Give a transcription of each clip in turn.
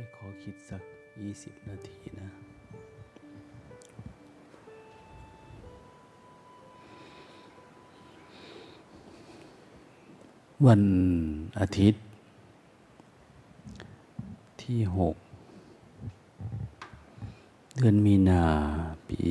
ให้ขอคิดสัก20 นาทีนะวันอาทิตย์ที่6เดือนมีนาปี65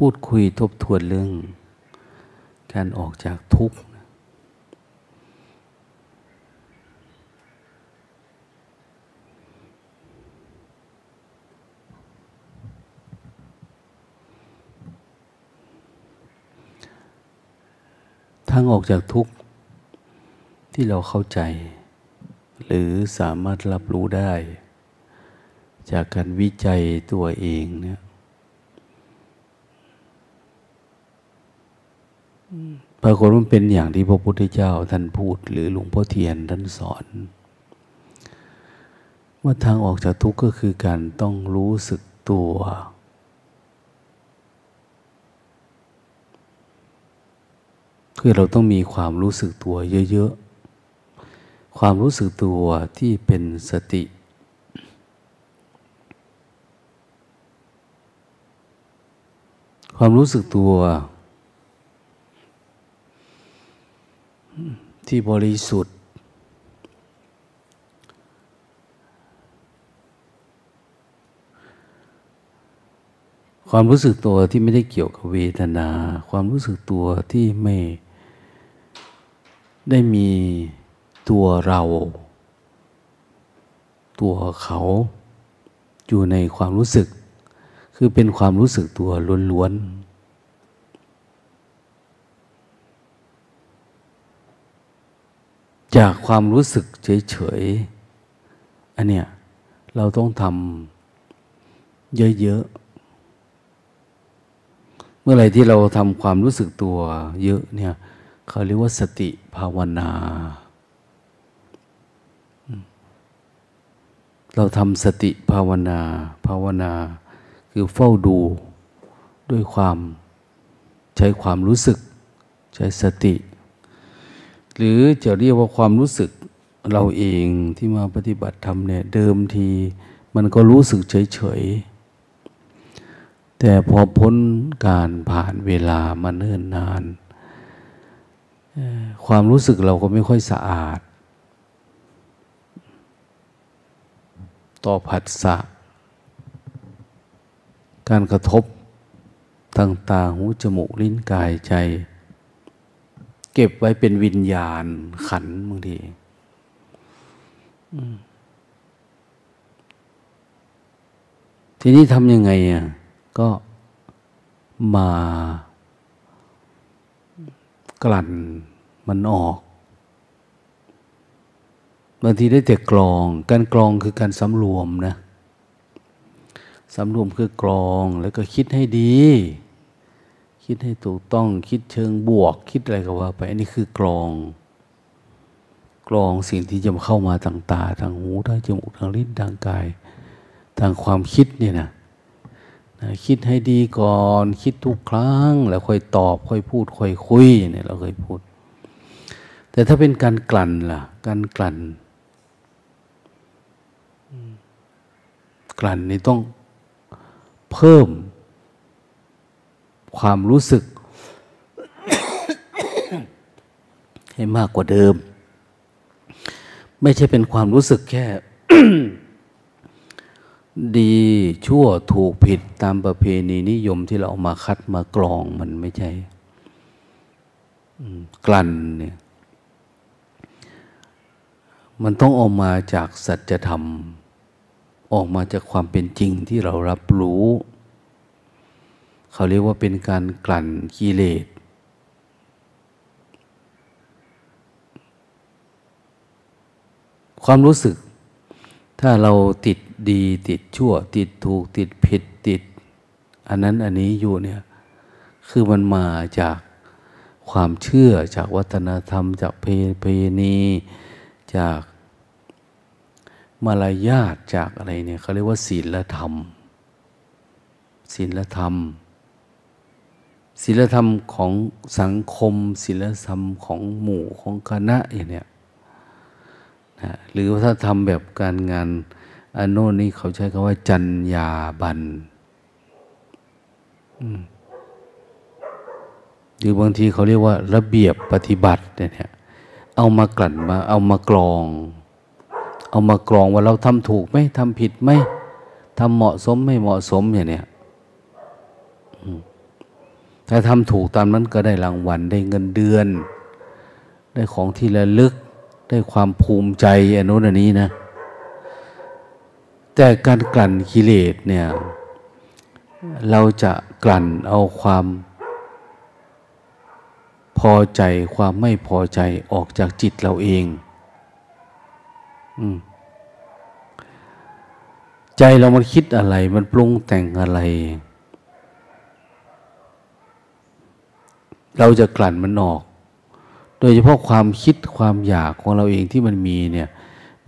พูดคุยทบทวนเรื่องการออกจากทุกข์ทางออกจากทุกข์ที่เราเข้าใจหรือสามารถรับรู้ได้จากการวิจัยตัวเองเนี่ยปรากฏมันเป็นอย่างที่พระพุทธเจ้าท่านพูดหรือหลวงพ่อเทียนท่านสอนว่าทางออกจากทุกข์ก็คือการต้องรู้สึกตัวคือเราต้องมีความรู้สึกตัวเยอะๆความรู้สึกตัวที่เป็นสติความรู้สึกตัวที่บริสุทธิ์ความรู้สึกตัวที่ไม่ได้เกี่ยวกับเวทนาความรู้สึกตัวที่ไม่ได้มีตัวเราตัวเขาอยู่ในความรู้สึกคือเป็นความรู้สึกตัวล้วนๆจากความรู้สึกเฉยๆอันเนี้ยเราต้องทำเยอะๆเมื่อไหร่ที่เราทำความรู้สึกตัวเยอะเนี่ยเขาเรียกว่าสติภาวนาเราทำสติภาวนาภาวนาคือเฝ้าดูด้วยความใช้ความรู้สึกใช้สติหรือจะเรียกว่าความรู้สึกเราเองที่มาปฏิบัติธรรมเนี่ยเดิมทีมันก็รู้สึกเฉยๆแต่พอพ้นการผ่านเวลามาเนิ่นนานความรู้สึกเราก็ไม่ค่อยสะอาดต่อผัสสะการกระทบทางตาหูจมูกลิ้นกายใจเก็บไว้เป็นวิญญาณขันธ์บางทีทีนี้ทำยังไงอ่ะก็มากลั่นมันออกบางทีได้แต่กรองการกรองคือการสำรวมนะสำรวมคือกรองแล้วก็คิดให้ดีคิดให้ถูกต้องคิดเชิงบวกคิดอะไรก็ว่าไปอันนี้คือกรองกรองสิ่งที่จะเข้ามาทางตาทางหูทางจมูกทางลิ้นทางกายทางความคิดเนี่ยนะคิดให้ดีก่อนคิดทุกครั้งแล้วค่อยตอบค่อยพูดค่อยคุยเนี่ยเราเคยพูดแต่ถ้าเป็นการกลั่นล่ะการกลั่นนี่ต้องเพิ่มความรู้สึก ให้มากกว่าเดิมไม่ใช่เป็นความรู้สึกแค่ ดีชั่วถูกผิดตามประเพณีนิยมที่เราเอามาคัดมากรองมันไม่ใช่กลั่นเนี่ยมันต้องออกมาจากสัจธรรมออกมาจากความเป็นจริงที่เรารับรู้เขาเรียกว่าเป็นการกลั่นกิเลสความรู้สึกถ้าเราติดดีติดชั่วติดถูกติดผิดติดอันนั้นอันนี้อยู่เนี่ยคือมันมาจากความเชื่อจากวัฒนธรรมจากเพณีจากมารยาทจากอะไรเนี่ยเขาเรียกว่าศีลธรรม ศีลธรรมของสังคมศีลธรรมของหมู่ของคณะอย่างเนี้ยนะหรือว่าถ้าทำแบบการงานอันโน้นนี่เขาใช้คำว่าจรรยาบรรณหรือบางทีเขาเรียกว่าระเบียบปฏิบัติเนี่ยเอามากลั่นมาเอามากรองว่าเราทำถูกไหมทำผิดไหมทำเหมาะสมไม่เหมาะสมอย่างเนี้ยถ้าทำถูกตามนั้นก็ได้รางวัลได้เงินเดือนได้ของที่ระลึกได้ความภูมิใจอันโน้นอันนี้นะแต่การกลั่นกิเลสเนี่ยเราจะกลั่นเอาความพอใจความไม่พอใจออกจากจิตเราเองใจเรามันคิดอะไรมันปรุงแต่งอะไรเราจะกลั่นมันออกโดยเฉพาะความคิดความอยากของเราเองที่มันมีเนี่ย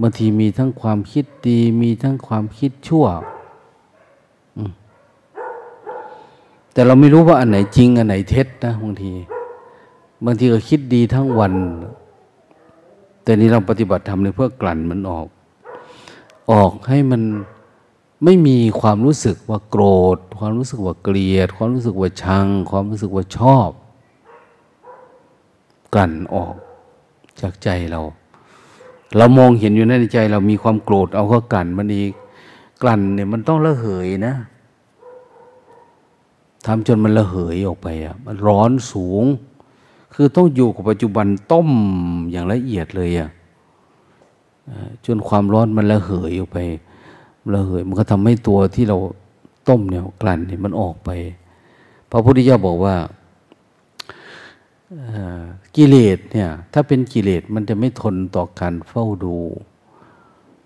บางทีมีทั้งความคิดดีมีทั้งความคิดชั่วแต่เราไม่รู้ว่าอันไหนจริงอันไหนเท็จนะบางทีก็คิดดีทั้งวันแต่นี้เราปฏิบัติธรรมเพื่อกลั่นมันออกให้มันไม่มีความรู้สึกว่าโกรธความรู้สึกว่าเกลียดความรู้สึกว่าชังความรู้สึกว่าชอบกลั่นออกจากใจเรามองเห็นอยู่ในใจเรามีความโกรธเอาก็กลั่นมันอีกกลั่นเนี่ยมันต้องระเหยนะทำจนมันระเหยออกไปมันร้อนสูงคือต้องอยู่กับปัจจุบันต้มอย่างละเอียดเลยจนความร้อนมันระเหยออกไประเหยมันก็ทำให้ตัวที่เราต้มเนี่ยกลั่นเนี่ยมันออกไปพระพุทธเจ้าบอกว่ากิเลสเนี่ยถ้าเป็นกิเลสมันจะไม่ทนต่อการเฝ้าดู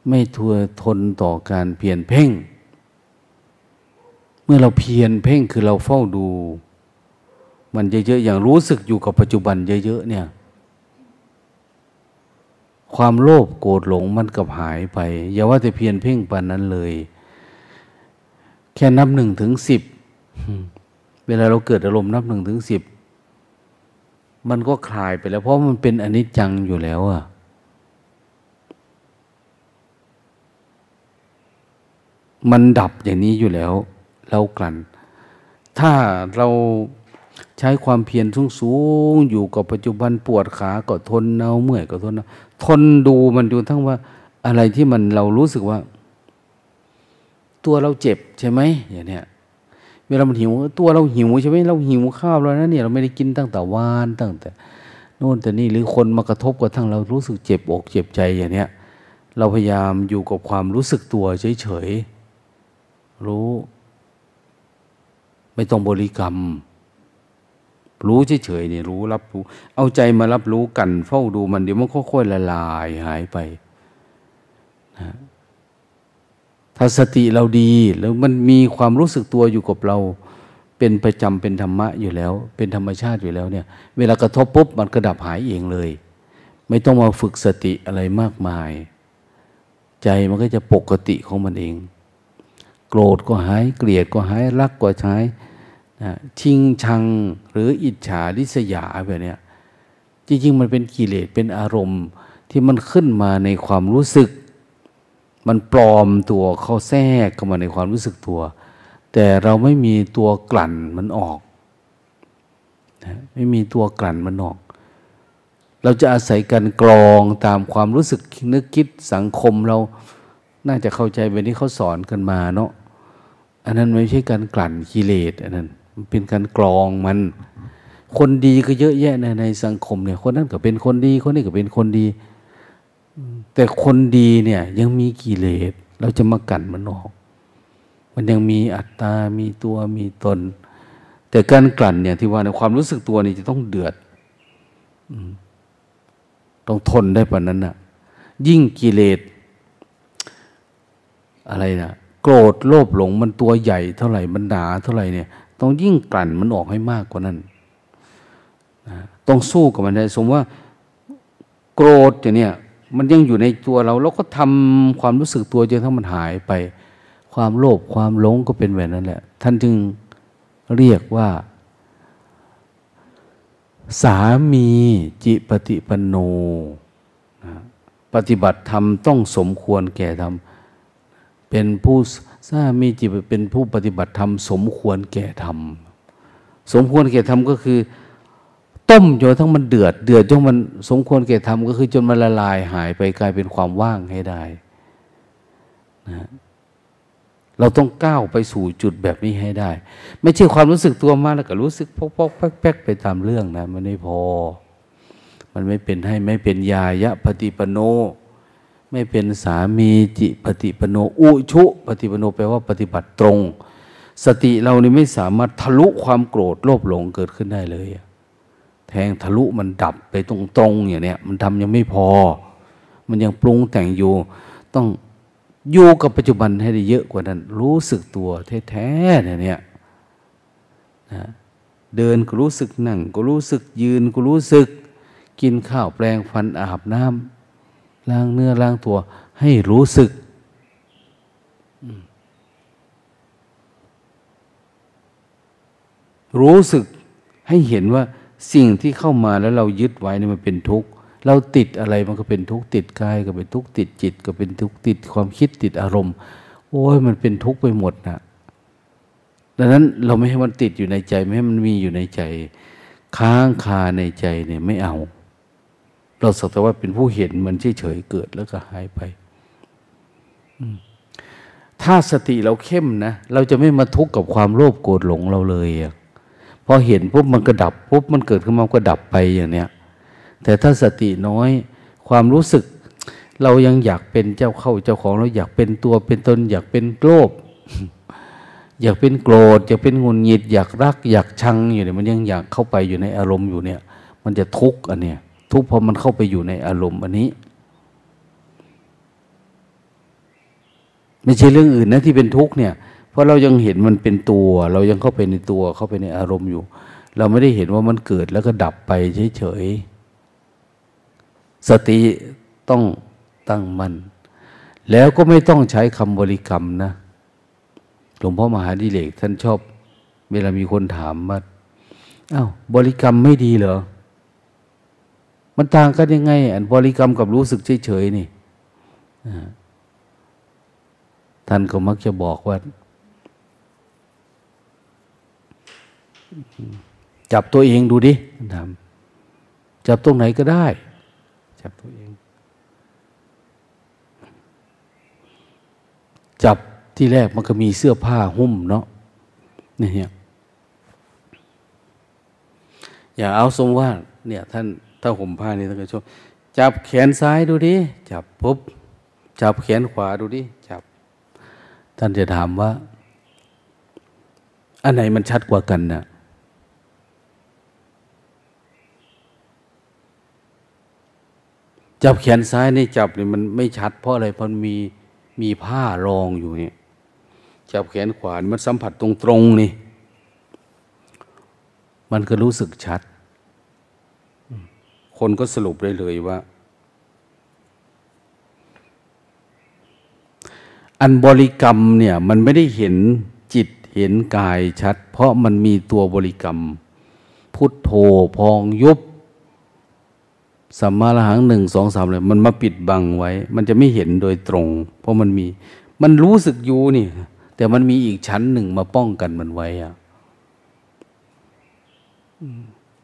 ไม่ทนต่อการเพียรเพ่งเมื่อเราเพียรเพ่งคือเราเฝ้าดูมันเยอะๆอย่างรู้สึกอยู่กับปัจจุบันเยอะๆเนี่ยความโลภโกรธหลงมันกับหายไปอย่าว่าแต่เพียรเพ่งปานนั้นเลยแค่นับ1 ถึง 10เวลาเราเกิดอารมณ์นับ1 ถึง 10มันก็คลายไปแล้วเพราะมันเป็นอนิจจังอยู่แล้วมันดับอย่างนี้อยู่แล้วเรากลั่นถ้าเราใช้ความเพียรสูงๆอยู่กับปัจจุบันปวดขาก็ทนเอาเมื่อยก็ทนเอาทนดูมันดูทั้งว่าอะไรที่มันเรารู้สึกว่าตัวเราเจ็บใช่ไหมอย่างเนี้ยเวลามันหิวตัวเราหิวใช่ไหมเราหิวข้าวแล้วนะเนี่ยเราไม่ได้กินตั้งแต่วานตั้งแต่โน่นแต่นี่หรือคนมากระทบกระทั่งเรารู้สึกเจ็บอกเจ็บใจอย่างเนี้ยเราพยายามอยู่กับความรู้สึกตัวเฉยๆรู้ไม่ต้องบริกรรมรู้เฉยๆเนี่ยรู้รับรู้เอาใจมารับรู้กันเฝ้าดูมันเดี๋ยวมันค่อยๆละลายหายไปนะถ้าสติเราดีแล้วมันมีความรู้สึกตัวอยู่กับเราเป็นประจำเป็นธรรมะอยู่แล้วเป็นธรรมชาติอยู่แล้วเนี่ยเวลากระทบปุ๊บมันก็ดับหายเองเลยไม่ต้องมาฝึกสติอะไรมากมายใจมันก็จะปกติของมันเองโกรธก็หายเกลียดก็หายรักก็หายชิงชังหรืออิจฉาริษยาแบบนี้จริงๆมันเป็นกิเลสเป็นอารมณ์ที่มันขึ้นมาในความรู้สึกมันปลอมตัวเข้าแทรกเข้ามาในความรู้สึกตัวแต่เราไม่มีตัวกลั่นมันออกไม่มีตัวกลั่นมันออกเราจะอาศัยการกรองตามความรู้สึกนึกคิดสังคมเราน่าจะเข้าใจแบบนี้เขาสอนกันมาเนาะอันนั้นไม่ใช่การกลั่นกิเลสอันนั้นมันเป็นการกรองมันคนดีก็เยอะแยะในสังคมเนี่ยคนนั้นก็เป็นคนดีคนนี้ก็เป็นคนดีแต่คนดีเนี่ยยังมีกิเลสเราจะมากั่นมันออกมันยังมีอัตตามีตัวมีตนแต่การกลั่นเนี่ยที่ว่าในความรู้สึกตัวนี่จะต้องเดือดต้องทนได้ปานนั้นน่ะยิ่งกิเลสอะไรนะโกรธโลภหลงมันตัวใหญ่เท่าไหร่มันหนาเท่าไหร่เนี่ยต้องยิ่งกลั่นมันออกให้มากกว่านั้นต้องสู้กับมันได้สมว่าโกรธอย่างเนี้ยมันยังอยู่ในตัวเราก็ทำความรู้สึกตัวจนทั้งมันหายไป ความโลภความหลงก็เป็นแบบนั้นแหละท่านจึงเรียกว่าสามีจิปฏิปันโนปฏิบัติธรรมต้องสมควรแก่ธรรมเป็นผู้สามีจิตเป็นผู้ปฏิบัติธรรมสมควรแก่ธรรมสมควรแก่ธรรมก็คือต้มจนทั้งมันเดือดเดือดจนมันสมควรแก่ธรรมก็คือจนมันละลายหายไปกลายเป็นความว่างให้ได้นะเราต้องก้าวไปสู่จุดแบบนี้ให้ได้ไม่ใช่ความรู้สึกตัวมากแล้วก็รู้สึกพกๆแป๊กๆไปตามเรื่องนะมันไม่พอมันไม่เป็นให้ไม่เป็นญายะปฏิปโนไม่เป็นสามีจิปฏิปโนอุชุปฏิปโนแปลว่าปฏิบัติตรงสติเรานี่ไม่สามารถทะลุความโกรธโลภหลงเกิดขึ้นได้เลยแทงทะลุมันดับไปตรงอย่างเนี้ยมันทำยังไม่พอมันยังปรุงแต่งอยู่ต้องอยู่กับปัจจุบันให้ได้เยอะกว่านั้นรู้สึกตัวแท้ๆอย่างเนี้ยนะเดินก็รู้สึกนั่งก็รู้สึกยืนก็รู้สึกกินข้าวแปรงฟันอาบน้ำล้างเนื้อล้างตัวให้รู้สึกให้เห็นว่าสิ่งที่เข้ามาแล้วเรายึดไว้นี่มันเป็นทุกข์เราติดอะไรมันก็เป็นทุกข์ติดกายก็เป็นทุกข์ติดจิตก็เป็นทุกข์ติดความคิดติดอารมณ์โอ้ยมันเป็นทุกข์ไปหมดนะดังนั้นเราไม่ให้มันติดอยู่ในใจไม่ให้มันมีอยู่ในใจค้างคาในใจเนี่ยไม่เอาเราสักแต่ว่าเป็นผู้เห็นมันเฉยๆเกิดแล้วก็หายไปถ้าสติเราเข้มนะเราจะไม่มาทุกข์กับความโลภโกรธหลงเราเลยพอเห็นปุ๊บมันก็ดับปุ๊บมันเกิดขึ้นมาก็ดับไปอย่างเนี้ยแต่ถ้าสติน้อยความรู้สึกเรายังอยากเป็นเจ้าของเราอยากเป็นตัวเป็นตนอยากเป็นโลภอยากเป็นโกรธอยากเป็นหงุดหงิดอยากรักอยากชังอยู่เนี่ยมันยังอยากเข้าไปอยู่ในอารมณ์อยู่เนี่ยมันจะทุกข์อันเนี้ยทุกข์พอมันเข้าไปอยู่ในอารมณ์อันนี้ไม่ใช่เรื่องอื่นนะที่เป็นทุกข์เนี่ยเพราะเรายังเห็นมันเป็นตัวเรายังเข้าไปในตัวเข้าไปในอารมณ์อยู่เราไม่ได้เห็นว่ามันเกิดแล้วก็ดับไปเฉยๆสติต้องตั้งมั่นแล้วก็ไม่ต้องใช้คำบริกรรมนะหลวงพ่อมหาดิเรกท่านชอบเวลามีคนถามว่าอ้าวบริกรรมไม่ดีเหรอมันต่างกันยังไงอันบริกรรมกับรู้สึกเฉยๆนี่ท่านก็มักจะบอกว่าจับตัวเองดูดิจับตรงไหนก็ได้จับตัวเองจับที่แรกมันก็มีเสื้อผ้าหุ้มเนาะเนี่ยอย่าเอาสมว่าเนี่ยท่านถ้าห่มผ้านี่ท่านก็ชอบจับแขนซ้ายดูดิจับปุ๊บจับแขนขวาดูดิจับท่านจะถามว่าอันไหนมันชัดกว่ากันน่ะจับแขนซ้ายนี่จับนี่มันไม่ชัดเพราะอะไรเพราะมีผ้ารองอยู่เนี่ยจับแขนขวามันสัมผัสตรงนี่มันก็รู้สึกชัดคนก็สรุปได้เลยว่าอันบริกรรมเนี่ยมันไม่ได้เห็นจิตเห็นกายชัดเพราะมันมีตัวบริกรรมพุทโธพองยุบสัมมาระหังหนึ่งสองสามเลยมันมาปิดบังไว้มันจะไม่เห็นโดยตรงเพราะมันรู้สึกอยู่นี่แต่มันมีอีกชั้นหนึ่งมาป้องกันมันไว้อะ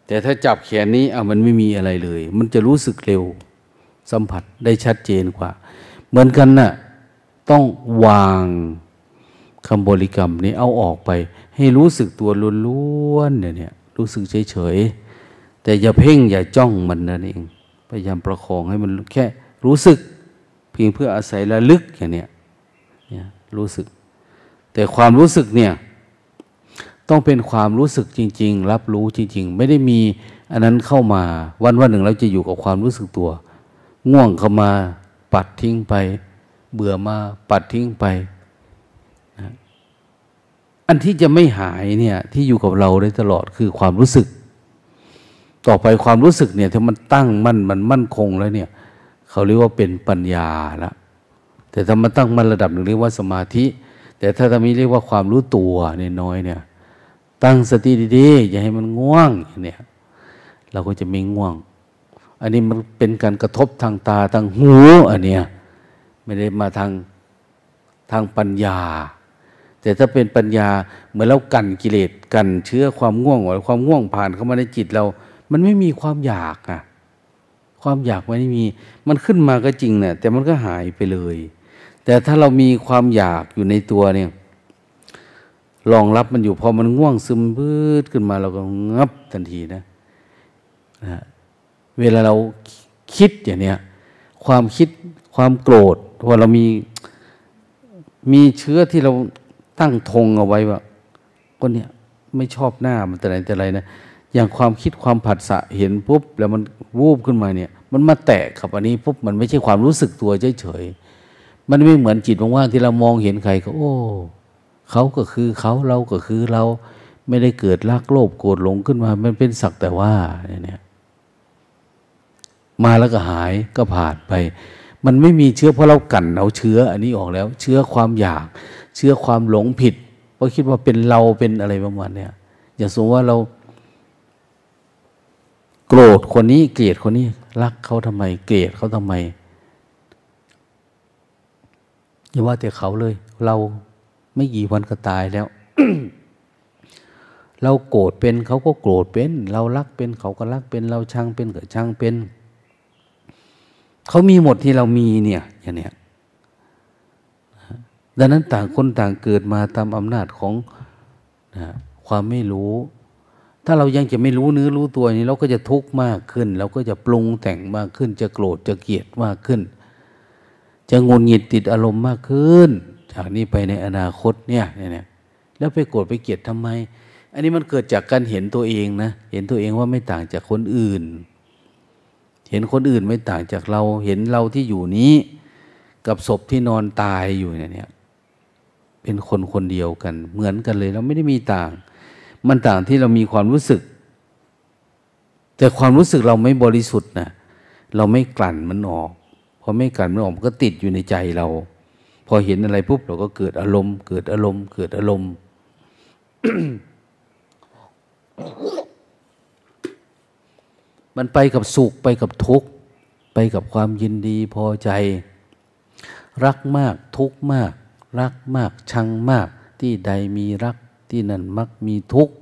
แต่ถ้าจับแขนนี้มันไม่มีอะไรเลยมันจะรู้สึกเร็วสัมผัสได้ชัดเจนกว่าเหมือนกันน่ะต้องวางคำบริกรรมนี้เอาออกไปให้รู้สึกตัวล้วนๆเนี่ยรู้สึกเฉยๆแต่อย่าเพ่งอย่าจ้องมันนั่นเองพยายามประคองให้มันแค่รู้สึกเพียงเพื่ออาศัยระลึกอย่างเนี้ยรู้สึกแต่ความรู้สึกเนี่ยต้องเป็นความรู้สึกจริงๆรับรู้จริงๆไม่ได้มีอันนั้นเข้ามาวันๆหนึ่งเราจะอยู่กับความรู้สึกตัวง่วงเข้ามาปัดทิ้งไปเบื่อมาปัดทิ้งไปนะอันที่จะไม่หายเนี่ยที่อยู่กับเราได้ตลอดคือความรู้สึกต่อไปความรู้สึกเนี่ยถ้ามันตั้งมั่นมันมั่นคงแล้วเนี่ยเขาเรียกว่าเป็นปัญญาละแต่ถ้ามันตั้งมั่นระดับหนึ่งเรียกว่าสมาธิ แต่ถ้าตะมีเรียกว่าความรู้ตัวเนี่ยน้อยเนี่ยตั้งสติดีๆอย่าให้มันง่วงเนี่ยเราก็จะไม่ง่วงอันนี้มันเป็นการกระทบทางตาทางหูอันเนี้ยไม่ได้มาทางปัญญาแต่ถ้าเป็นปัญญาเหมือนเรากันกิเลสกันเชื้อความง่วงหรือความง่วงผ่านเข้ามาในจิตเรามันไม่มีความอยากอ่ะความอยากมันไม่มีมันขึ้นมาก็จริงเนี่ยแต่มันก็หายไปเลยแต่ถ้าเรามีความอยากอยู่ในตัวเนี่ยรองรับมันอยู่พอมันง่วงซึมพืดขึ้นมาเราก็งับทันทีนะเวลาเราคิดอย่างเนี้ยความคิดความโกรธพอเรามีเชื้อที่เราตั้งธงเอาไว้ว่าคนเนี้ยไม่ชอบหน้ามันแต่ไหนแต่ไรนะอย่างความคิดความผัสสะเห็นปุ๊บแล้วมันวูบขึ้นมาเนี่ยมันมาแตะกับอันนี้ปุ๊บมันไม่ใช่ความรู้สึกตัวเฉยๆมันไม่เหมือนจิตว่างๆที่เรามองเห็นใครก็โอ้เขาก็คือเขาเราก็คือเราไม่ได้เกิดรักโลภโกรธหลงขึ้นมามันเป็นสักแต่ว่าเนี่ยมาแล้วก็หายก็ผ่านไปมันไม่มีเชื้อเพราะเรากั่นเอาเชื้ออันนี้ออกแล้วเชื้อความอยากเชื้อความหลงผิดเพราะคิดว่าเป็นเราเป็นอะไรประมาณเนี้ยอย่างสมมติว่าเราโกรธคนนี้เกลียดคนนี้รักเขาทำไมเกลียดเขาทำไมอย่าว่าแต่เขาเลยเราไม่กี่วันก็ตายแล้ว เราโกรธเป็นเขาก็โกรธเป็นเรารักเป็นเขาก็รักเป็นเราชังเป็นก็ชังเป็นเขามีหมดที่เรามีเนี่ยอย่างเนี้ยดังนั้นต่างคนต่างเกิดมาตามอำนาจของความไม่รู้ถ้าเรายังจะไม่รู้เนื้อรู้ตัวนี้เราก็จะทุกข์มากขึ้นเราก็จะปรุงแต่งมากขึ้นจะโกรธจะเกลียดมากขึ้นจะงุนงิดติดอารมณ์มากขึ้นจากนี้ไปในอนาคตเนี่ยแล้วไปโกรธไปเกลียดทำไมอันนี้มันเกิดจากการเห็นตัวเองนะเห็นตัวเองว่าไม่ต่างจากคนอื่นเห็นคนอื่นไม่ต่างจากเราเห็นเราที่อยู่นี้กับศพที่นอนตายอยู่เนี่ยเป็นคนคนเดียวกันเหมือนกันเลยเราไม่ได้มีต่างมันต่างที่เรามีความรู้สึกแต่ความรู้สึกเราไม่บริสุทธิ์นะเราไม่กลั่นมันออกพอไม่กลั่นมันออกมันก็ติดอยู่ในใจเราพอเห็นอะไรปุ๊บเราก็เกิดอารมณ์เกิดอารมณ์เกิดอารมณ์ มันไปกับสุขไปกับทุกข์ไปกับความยินดีพอใจรักมากทุกข์มากรักมากชังมากที่ใดมีรักที่นั่นมักมีทุกข์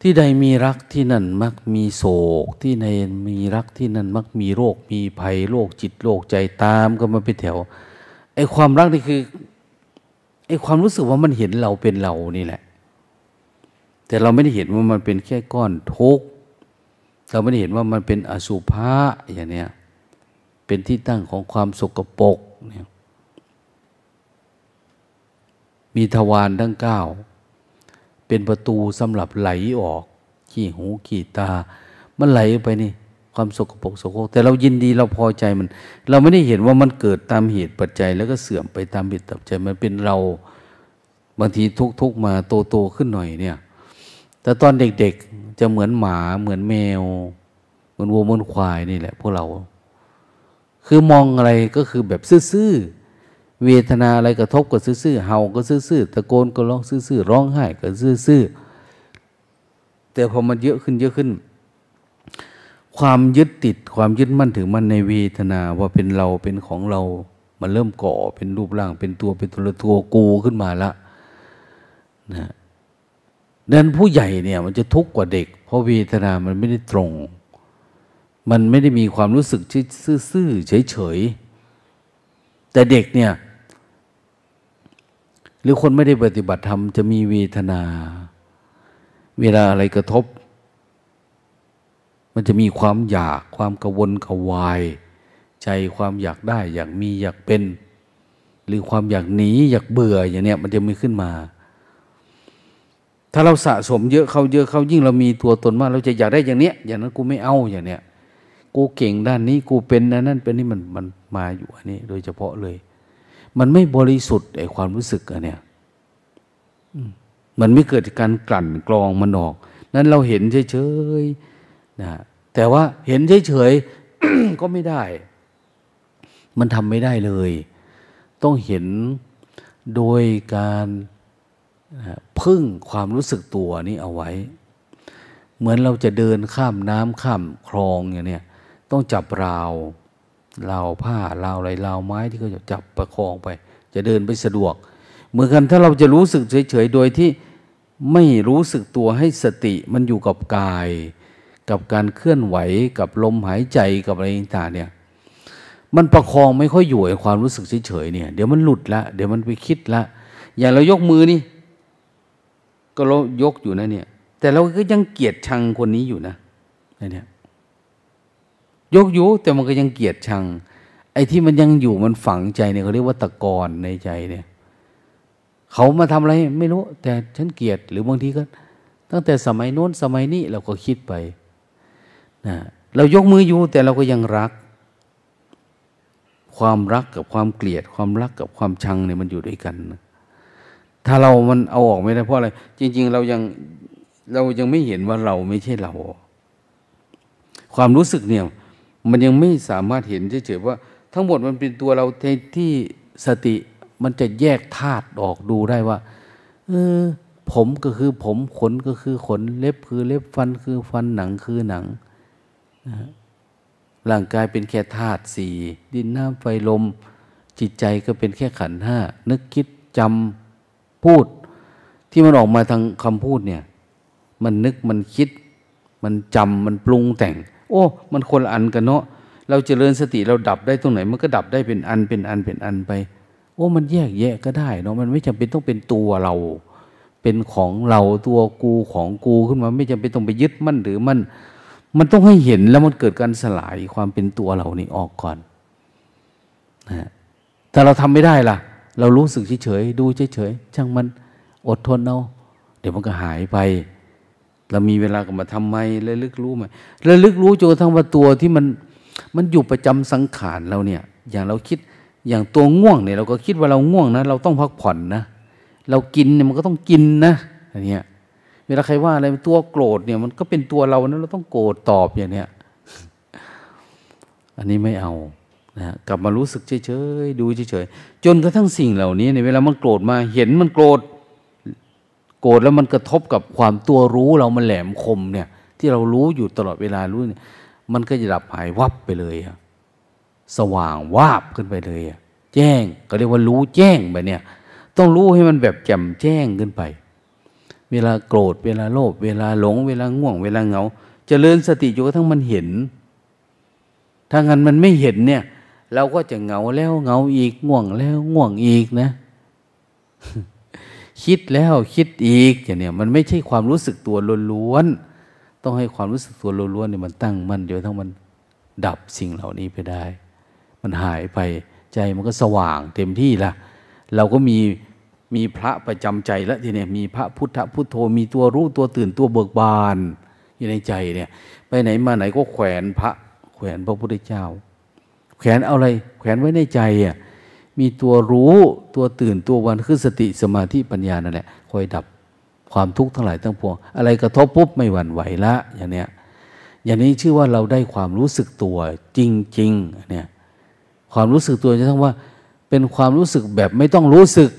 ที่ใดมีรักที่นั่นมักมีโศกที่ใดมีรักที่นั่นมักมีโรคมีภัยโรคจิตโรคใจตามก็มาเป็นแถวไอ้ความรักนี่คือไอ้ความรู้สึกว่ามันเห็นเราเป็นเรานี่แหละแต่เราไม่ได้เห็นว่ามันเป็นแค่ก้อนทุกข์เราไม่ได้เห็นว่ามันเป็นอสุภะอย่างเนี้ยเป็นที่ตั้งของความสกปรกเนี่ยมีทวารทั้ง9เป็นประตูสำหรับไหลออกขี้หูขี้ตามันไหลไปนี่ความสกปรกโสโครกแต่เรายินดีเราพอใจมันเราไม่ได้เห็นว่ามันเกิดตามเหตุปัจจัยแล้วก็เสื่อมไปตามเหตุปัจจัยมันเป็นเราบางทีทุกๆมาโตขึ้นหน่อยเนี่ยแต่ตอนเด็กๆจะเหมือนหมาเหมือนแมวเหมือนวัวเหมือนควายนี่แหละพวกเราคือมองอะไรก็คือแบบซื่อเวทนาอะไรกระทบก็ซื่อๆเห่าก็ซื่อๆตะโกนก็ร้องซื่อๆร้องไห้ก็ซื่อๆแต่พอมันเยอะขึ้นความยึดติดความยึดมั่นถือมั่นในเวทนาว่าเป็นเราเป็นของเรามันเริ่มก่อเป็นรูปร่างเป็นตัวกูขึ้นมาละนะดังนั้นผู้ใหญ่เนี่ยมันจะทุกข์กว่าเด็กเพราะเวทนามันไม่ได้ตรงมันไม่ได้มีความรู้สึกซื่อๆเฉยๆแต่เด็กเนี่ยหรือคนไม่ได้ปฏิบัติธรรมจะมีเวทนาเวลาอะไรกระทบมันจะมีความอยากความกระวนกระวายใจความอยากได้อยากมีอยากเป็นหรือความอยากหนีอยากเบื่ออย่างเนี้ยมันจะมีขึ้นมาถ้าเราสะสมเยอะเข้ายิ่งเรามีตัวตนมากเราจะอยากได้อย่างเนี้ยอย่างนั้นกูไม่เอาอย่างเนี้ยกูเก่งด้านนี้กูเป็นนั่นเป็นนี่มันมาอยู่อันนี้โดยเฉพาะเลยมันไม่บริสุทธิ์ไอ้ความรู้สึกอันเนี้ยมันไม่เกิดการกลั่นกรองมันออกนั้นเราเห็นเฉยๆนะแต่ว่าเห็นเฉย ก็ไม่ได้มันทำไม่ได้เลยต้องเห็น โดยการพึ่งความรู้สึกตัวนี้เอาไว้เหมือนเราจะเดินข้ามน้ำข้ามคลองอย่างนี้ต้องจับราวผ้าราวอะไรราวไม้ที่เขาจะจับประคองไปจะเดินไปสะดวกเหมือนกันถ้าเราจะรู้สึกเฉยๆโดยที่ไม่รู้สึกตัวให้สติมันอยู่กับกายกับการเคลื่อนไหวกับลมหายใจกับอะไรต่างๆเนี่ยมันประคองไม่ค่อยอยู่ไอ้ความรู้สึกเฉยๆเนี่ยเดี๋ยวมันหลุดละเดี๋ยวมันไปคิดละอย่างเรายกมือนี่ก็เรายกอยู่นะเนี่ยแต่เราก็ยังเกลียดชังคนนี้อยู่นะเนี่ยยกอยู่แต่มันก็ยังเกลียดชังไอ้ที่มันยังอยู่มันฝังใจเนี่ยเขาเรียกว่าตะกอนในใจเนี่ยเขามาทำอะไรไม่รู้แต่ฉันเกลียดหรือบางทีก็ตั้งแต่สมัยโน้นสมัยนี้เราก็คิดไปนะเรายกมืออยู่แต่เราก็ยังรักความรักกับความเกลียดความรักกับความชังเนี่ยมันอยู่ด้วยกันนะถ้าเรามันเอาออกไม่ได้เพราะอะไรจริงๆเรายังไม่เห็นว่าเราไม่ใช่เราความรู้สึกเนี่ยมันยังไม่สามารถเห็นเฉยๆว่าทั้งหมดมันเป็นตัวเราที่สติมันจะแยกธาตุออกดูได้ว่าผมก็คือผมขนก็คือขนเล็บคือเล็บฟันคือฟันหนังคือหนังนะร่างกายเป็นแค่ธาตุสี่ดินน้ำไฟลมจิตใจก็เป็นแค่ขันธ์ห้านึกคิดจำพูดที่มันออกมาทางคำพูดเนี่ยมันนึกมันคิดมันจำมันปรุงแต่งโอ้มันคนละอันกันเนาะเราเจริญสติเราดับได้ตรงไหนมันก็ดับได้เป็นอันไปโอ้มันแยกแยะก็ได้เนาะมันไม่จำเป็นต้องเป็นตัวเราเป็นของเราตัวกูของกูขึ้นมาไม่จำเป็นต้องไปยึดมั่นหรือมันต้องให้เห็นแล้วมันเกิดการสลายความเป็นตัวเรานี่ออกก่อนนะแต่เราทำไม่ได้ล่ะเรารู้สึกเฉยๆดูเฉยๆช่างมันอดทนเอาเดี๋ยวมันก็หายไปเรามีเวลาก็มาทำไมระลึกรู้ไหมระลึกรู้จนกระทั่งว่าตัวที่มันอยู่ประจำสังขารเราเนี่ยอย่างเราคิดอย่างตัวง่วงเนี่ยเราก็คิดว่าเราง่วงนะเราต้องพักผ่อนนะเรากินเนี่ยมันก็ต้องกินนะอันเนี้ยเวลาใครว่าอะไรตัวโกรธเนี่ยมันก็เป็นตัวเรานะเราต้องโกรธตอบอย่างเนี้ยอันนี้ไม่เอานะกลับมารู้สึกเฉยๆดูเฉยๆจนกระทั่งสิ่งเหล่านี้ในเวลามันโกรธมาเห็นมันโกรธแล้วมันกระทบกับความตัวรู้เรามันแหลมคมเนี่ยที่เรารู้อยู่ตลอดเวลารู้เนี่ยมันก็จะดับหายวับไปเลยอะสว่างวาบขึ้นไปเลยอะแจ้งก็เรียกว่ารู้แจ้งไปเนี่ยต้องรู้ให้มันแบบแจ่มแจ้งขึ้นไปเวลาโกรธเวลาโลภเวลาหลงเวลาง่วงเวลาเหงาเจริญสติอยู่กระทั่งมันเห็นถ้างั้นมันไม่เห็นเนี่ยเราก็จะเหงาแล้วเหงาอีกง่วงแล้วง่วงอีกนะ คิดแล้วคิดอีกอย่างเนี้ยมันไม่ใช่ความรู้สึกตัวล้วนๆต้องให้ความรู้สึกตัวล้วนๆเนี่ยมันตั้งมั่นเดี๋ยวทั้งมันดับสิ่งเหล่านี้ไปได้มันหายไปใจมันก็สว่างเต็มที่ละเราก็มีพระประจำใจแล้วทีเนี่ยมีพระพุทธพุทโธมีตัวรู้ตัวตื่นตัวเบิกบานอยู่ในใจเนี่ยไปไหนมาไหนก็แขวนพระพุทธเจ้าแขวนเอาอะไรแขวนไว้ในใจอ่ะมีตัวรู้ตัวตื่นตัววันคือสติสมาธิปัญญานั่นแหละคอยดับความทุกข์ทั้งหลายทั้งปวงอะไรกระทบปุ๊บไม่หวั่นไหวละอย่างนี้ชื่อว่าเราได้ความรู้สึกตัวจริงๆเนี่ยความรู้สึกตัวจะต้องว่าเป็นความรู้สึกแบบไม่ต้องรู้สึก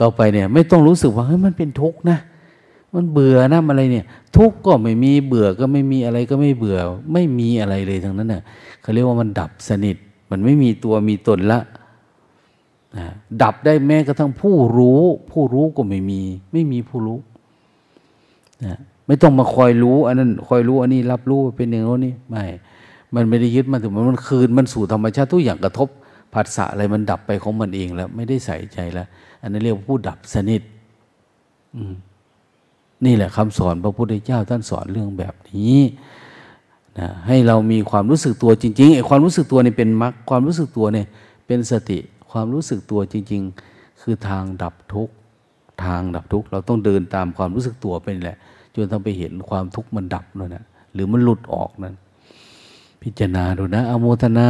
ต่อไปเนี่ยไม่ต้องรู้สึกว่าเฮ้ยมันเป็นทุกข์นะมันเบื่อนะอะไรเนี่ยทุกข์ก็ไม่มีเบื่อก็ไม่มีอะไรก็ไม่เบื่อไม่มีอะไรเลยทั้งนั้นน่ะเขาเรียกว่ามันดับสนิทมันไม่มีตัวมีตนละนะดับได้แม้กระทั่งผู้รู้ก็ไม่มีผู้รู้นะไม่ต้องมาคอยรู้อันนั้นคอยรู้อันนี้รับรู้เป็นอย่างโน้นนี่ไม่มันไม่ได้ยึดมันถึงมันคืนมันสู่ธรรมชาติทุกอย่างกระทบผัสสะอะไรมันดับไปของมันเองแล้วไม่ได้ใส่ใจแล้วอันนั้นเรียกว่าผู้ดับสนิทนี่แหละคำสอนพระพุทธเจ้าท่านสอนเรื่องแบบนี้นะให้เรามีความรู้สึกตัวจริงๆไอ้ความรู้สึกตัวนี่เป็นมรรคความรู้สึกตัวเนี่ยเป็นสติความรู้สึกตัวจริงๆคือทางดับทุกข์เราต้องเดินตามความรู้สึกตัวไปแหละจนทำไปเห็นความทุกข์มันดับนั่นน่ะหรือมันหลุดออกนั่นพิจารณาดูนะอโมทนา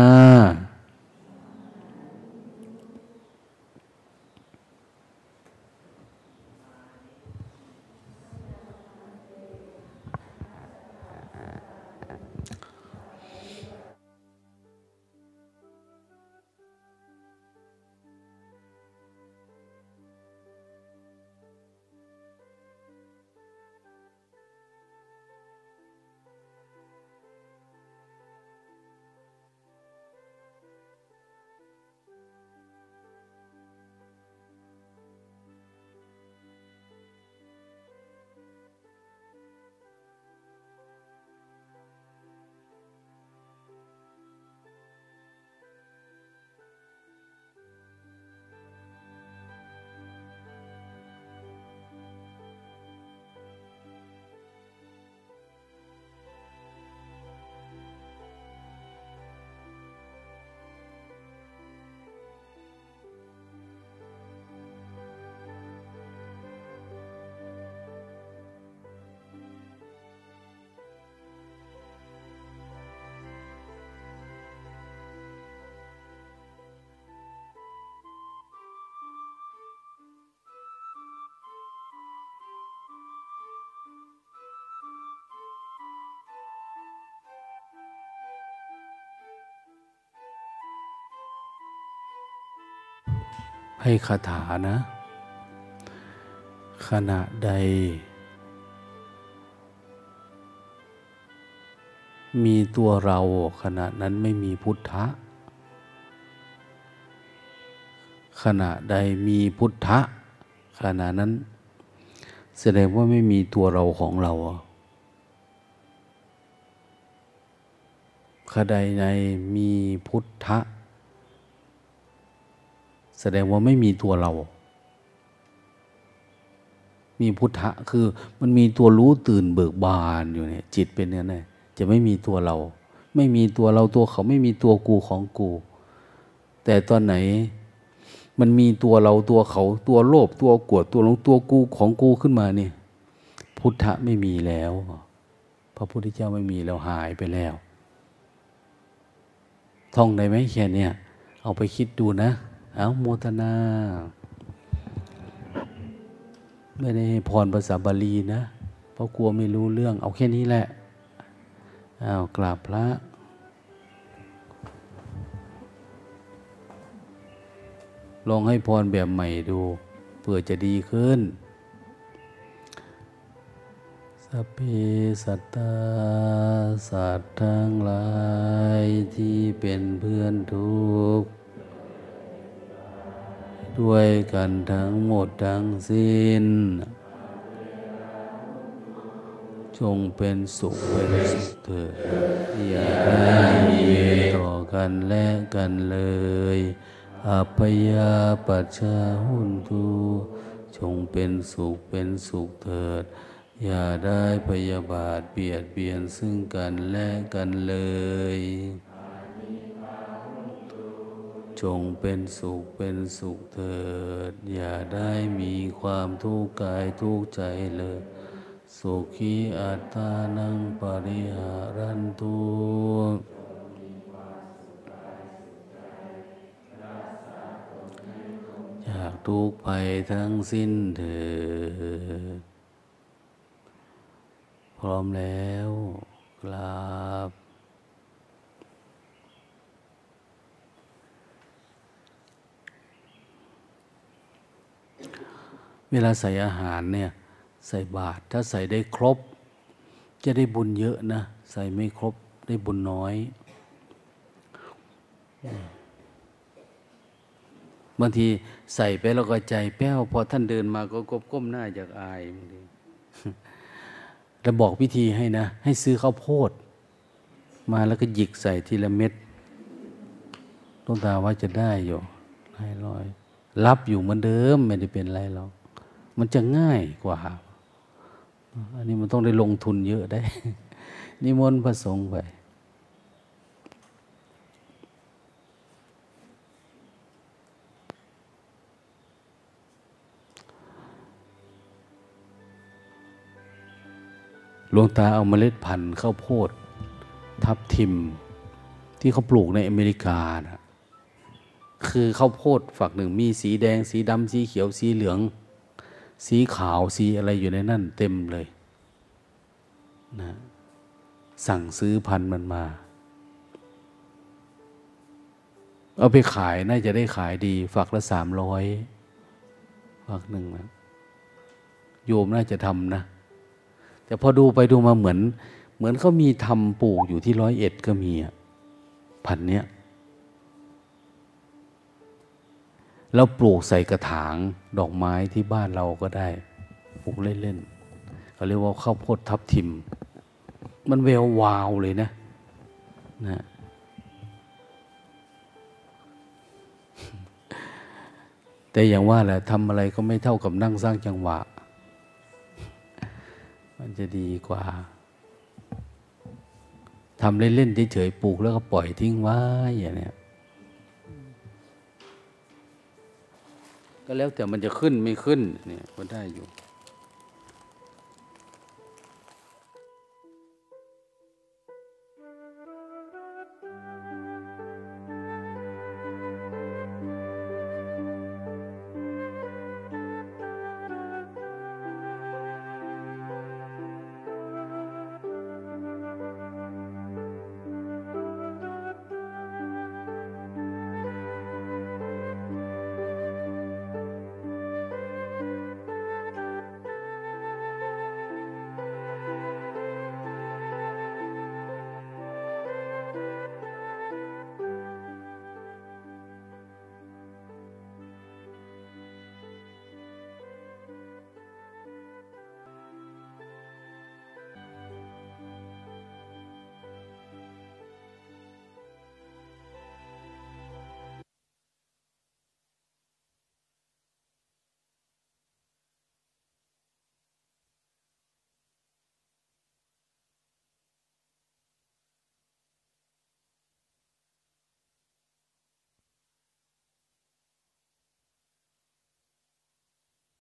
ให้คาถานะขณะใดมีตัวเราขณะนั้นไม่มีพุทธะขณะใดมีพุทธะขณะนั้นแสดงว่าไม่มีตัวเราของเราขณะใดมีพุทธะแสดงว่าไม่มีตัวเรามีพุทธะคือมันมีตัวรู้ตื่นเบิกบานอยู่เนี่ยจิตเป็นเนี่ยนะจะไม่มีตัวเราไม่มีตัวเราตัวเขาไม่มีตัวกูของกูแต่ตอนไหนมันมีตัวเราตัวเขาตัวโลภตัวโกรธตัวหลงตัวกูของกูขึ้นมาเนี่ยพุทธะไม่มีแล้วพระพุทธเจ้าไม่มีแล้วหายไปแล้วท่องได้ไหมแค่เนี้ยเอาไปคิดดูนะเอาโมทนาไม่ได้ให้พรภาษาบาลีนะเพราะกลัวไม่รู้เรื่องเอาแค่นี้แหละอ้าวกราบพระลองให้พรแบบใหม่ดูเผื่อจะดีขึ้นสัพเพสัตตาสัตว์ทั้งหลายที่เป็นเพื่อนทุกข์ด้วยกันทั้งหมดทั้งสิ้นจงเป็นสุขเป็นสุขเถิดอย่าได้มีเวรต่อกันและกันเลยอัปปยาปัชชาหุนตุจงเป็นสุขเป็นสุขเถิดอย่าได้พยาบาทเบียดเบียนซึ่งกันและกันเลยจงเป็นสุขเป็นสุขเถิดอย่าได้มีความทุกข์กายทุกข์ใจเลยสุขีอัตตานังปริหารันตุจากทุกภัยทั้งสิ้นเถิดพร้อมแล้วกราบเวลาใส่อาหารเนี่ยใส่บาตรถ้าใส่ได้ครบจะได้บุญเยอะนะใส่ไม่ครบได้บุญน้อยบางทีใส่ไปแล้วก็ใจแป้วพอท่านเดินมาก็ก้มหน้าอยากอายบางทีเราบอกวิธีให้นะให้ซื้อข้าวโพดมาแล้วก็หยิกใส่ทีละเม็ดหลวงตาว่าจะได้อยู่ให้ร้อยรับอยู่เหมือนเดิมไม่ได้เป็นไรหรอกมันจะง่ายกว่าอันนี้มันต้องได้ลงทุนเยอะได้นิมนต์พระสงฆ์ไปหลวงตาเอาเมล็ดพันธุ์ข้าวโพดทับทิมที่เขาปลูกในอเมริกานะคือข้าวโพดฝักหนึ่งมีสีแดงสีดำสีเขียวสีเหลืองสีขาวสีอะไรอยู่ในนั่นเต็มเลยนะสั่งซื้อพันธุ์มันมาเอาไปขายน่าจะได้ขายดีฝักละ300ฝักหนึ่งนะโยมน่าจะทำนะแต่พอดูไปดูมาเหมือนเขามีทำปลูกอยู่ที่101ก็มีพันเนี้ยแล้วปลูกใส่กระถางดอกไม้ที่บ้านเราก็ได้ปลูกเล่นๆเขาเรียกว่าข้าวโพดทับทิมมันแวววาวเลยนะนะแต่อย่างว่าแหละทำอะไรก็ไม่เท่ากับนั่งสร้างจังหวะมันจะดีกว่าทำเล่นๆเฉยๆปลูกแล้วก็ปล่อยทิ้งไว้อย่างเนี้ยก็แล้วแต่มันจะขึ้นไม่ขึ้นเนี่ยก็ได้อยู่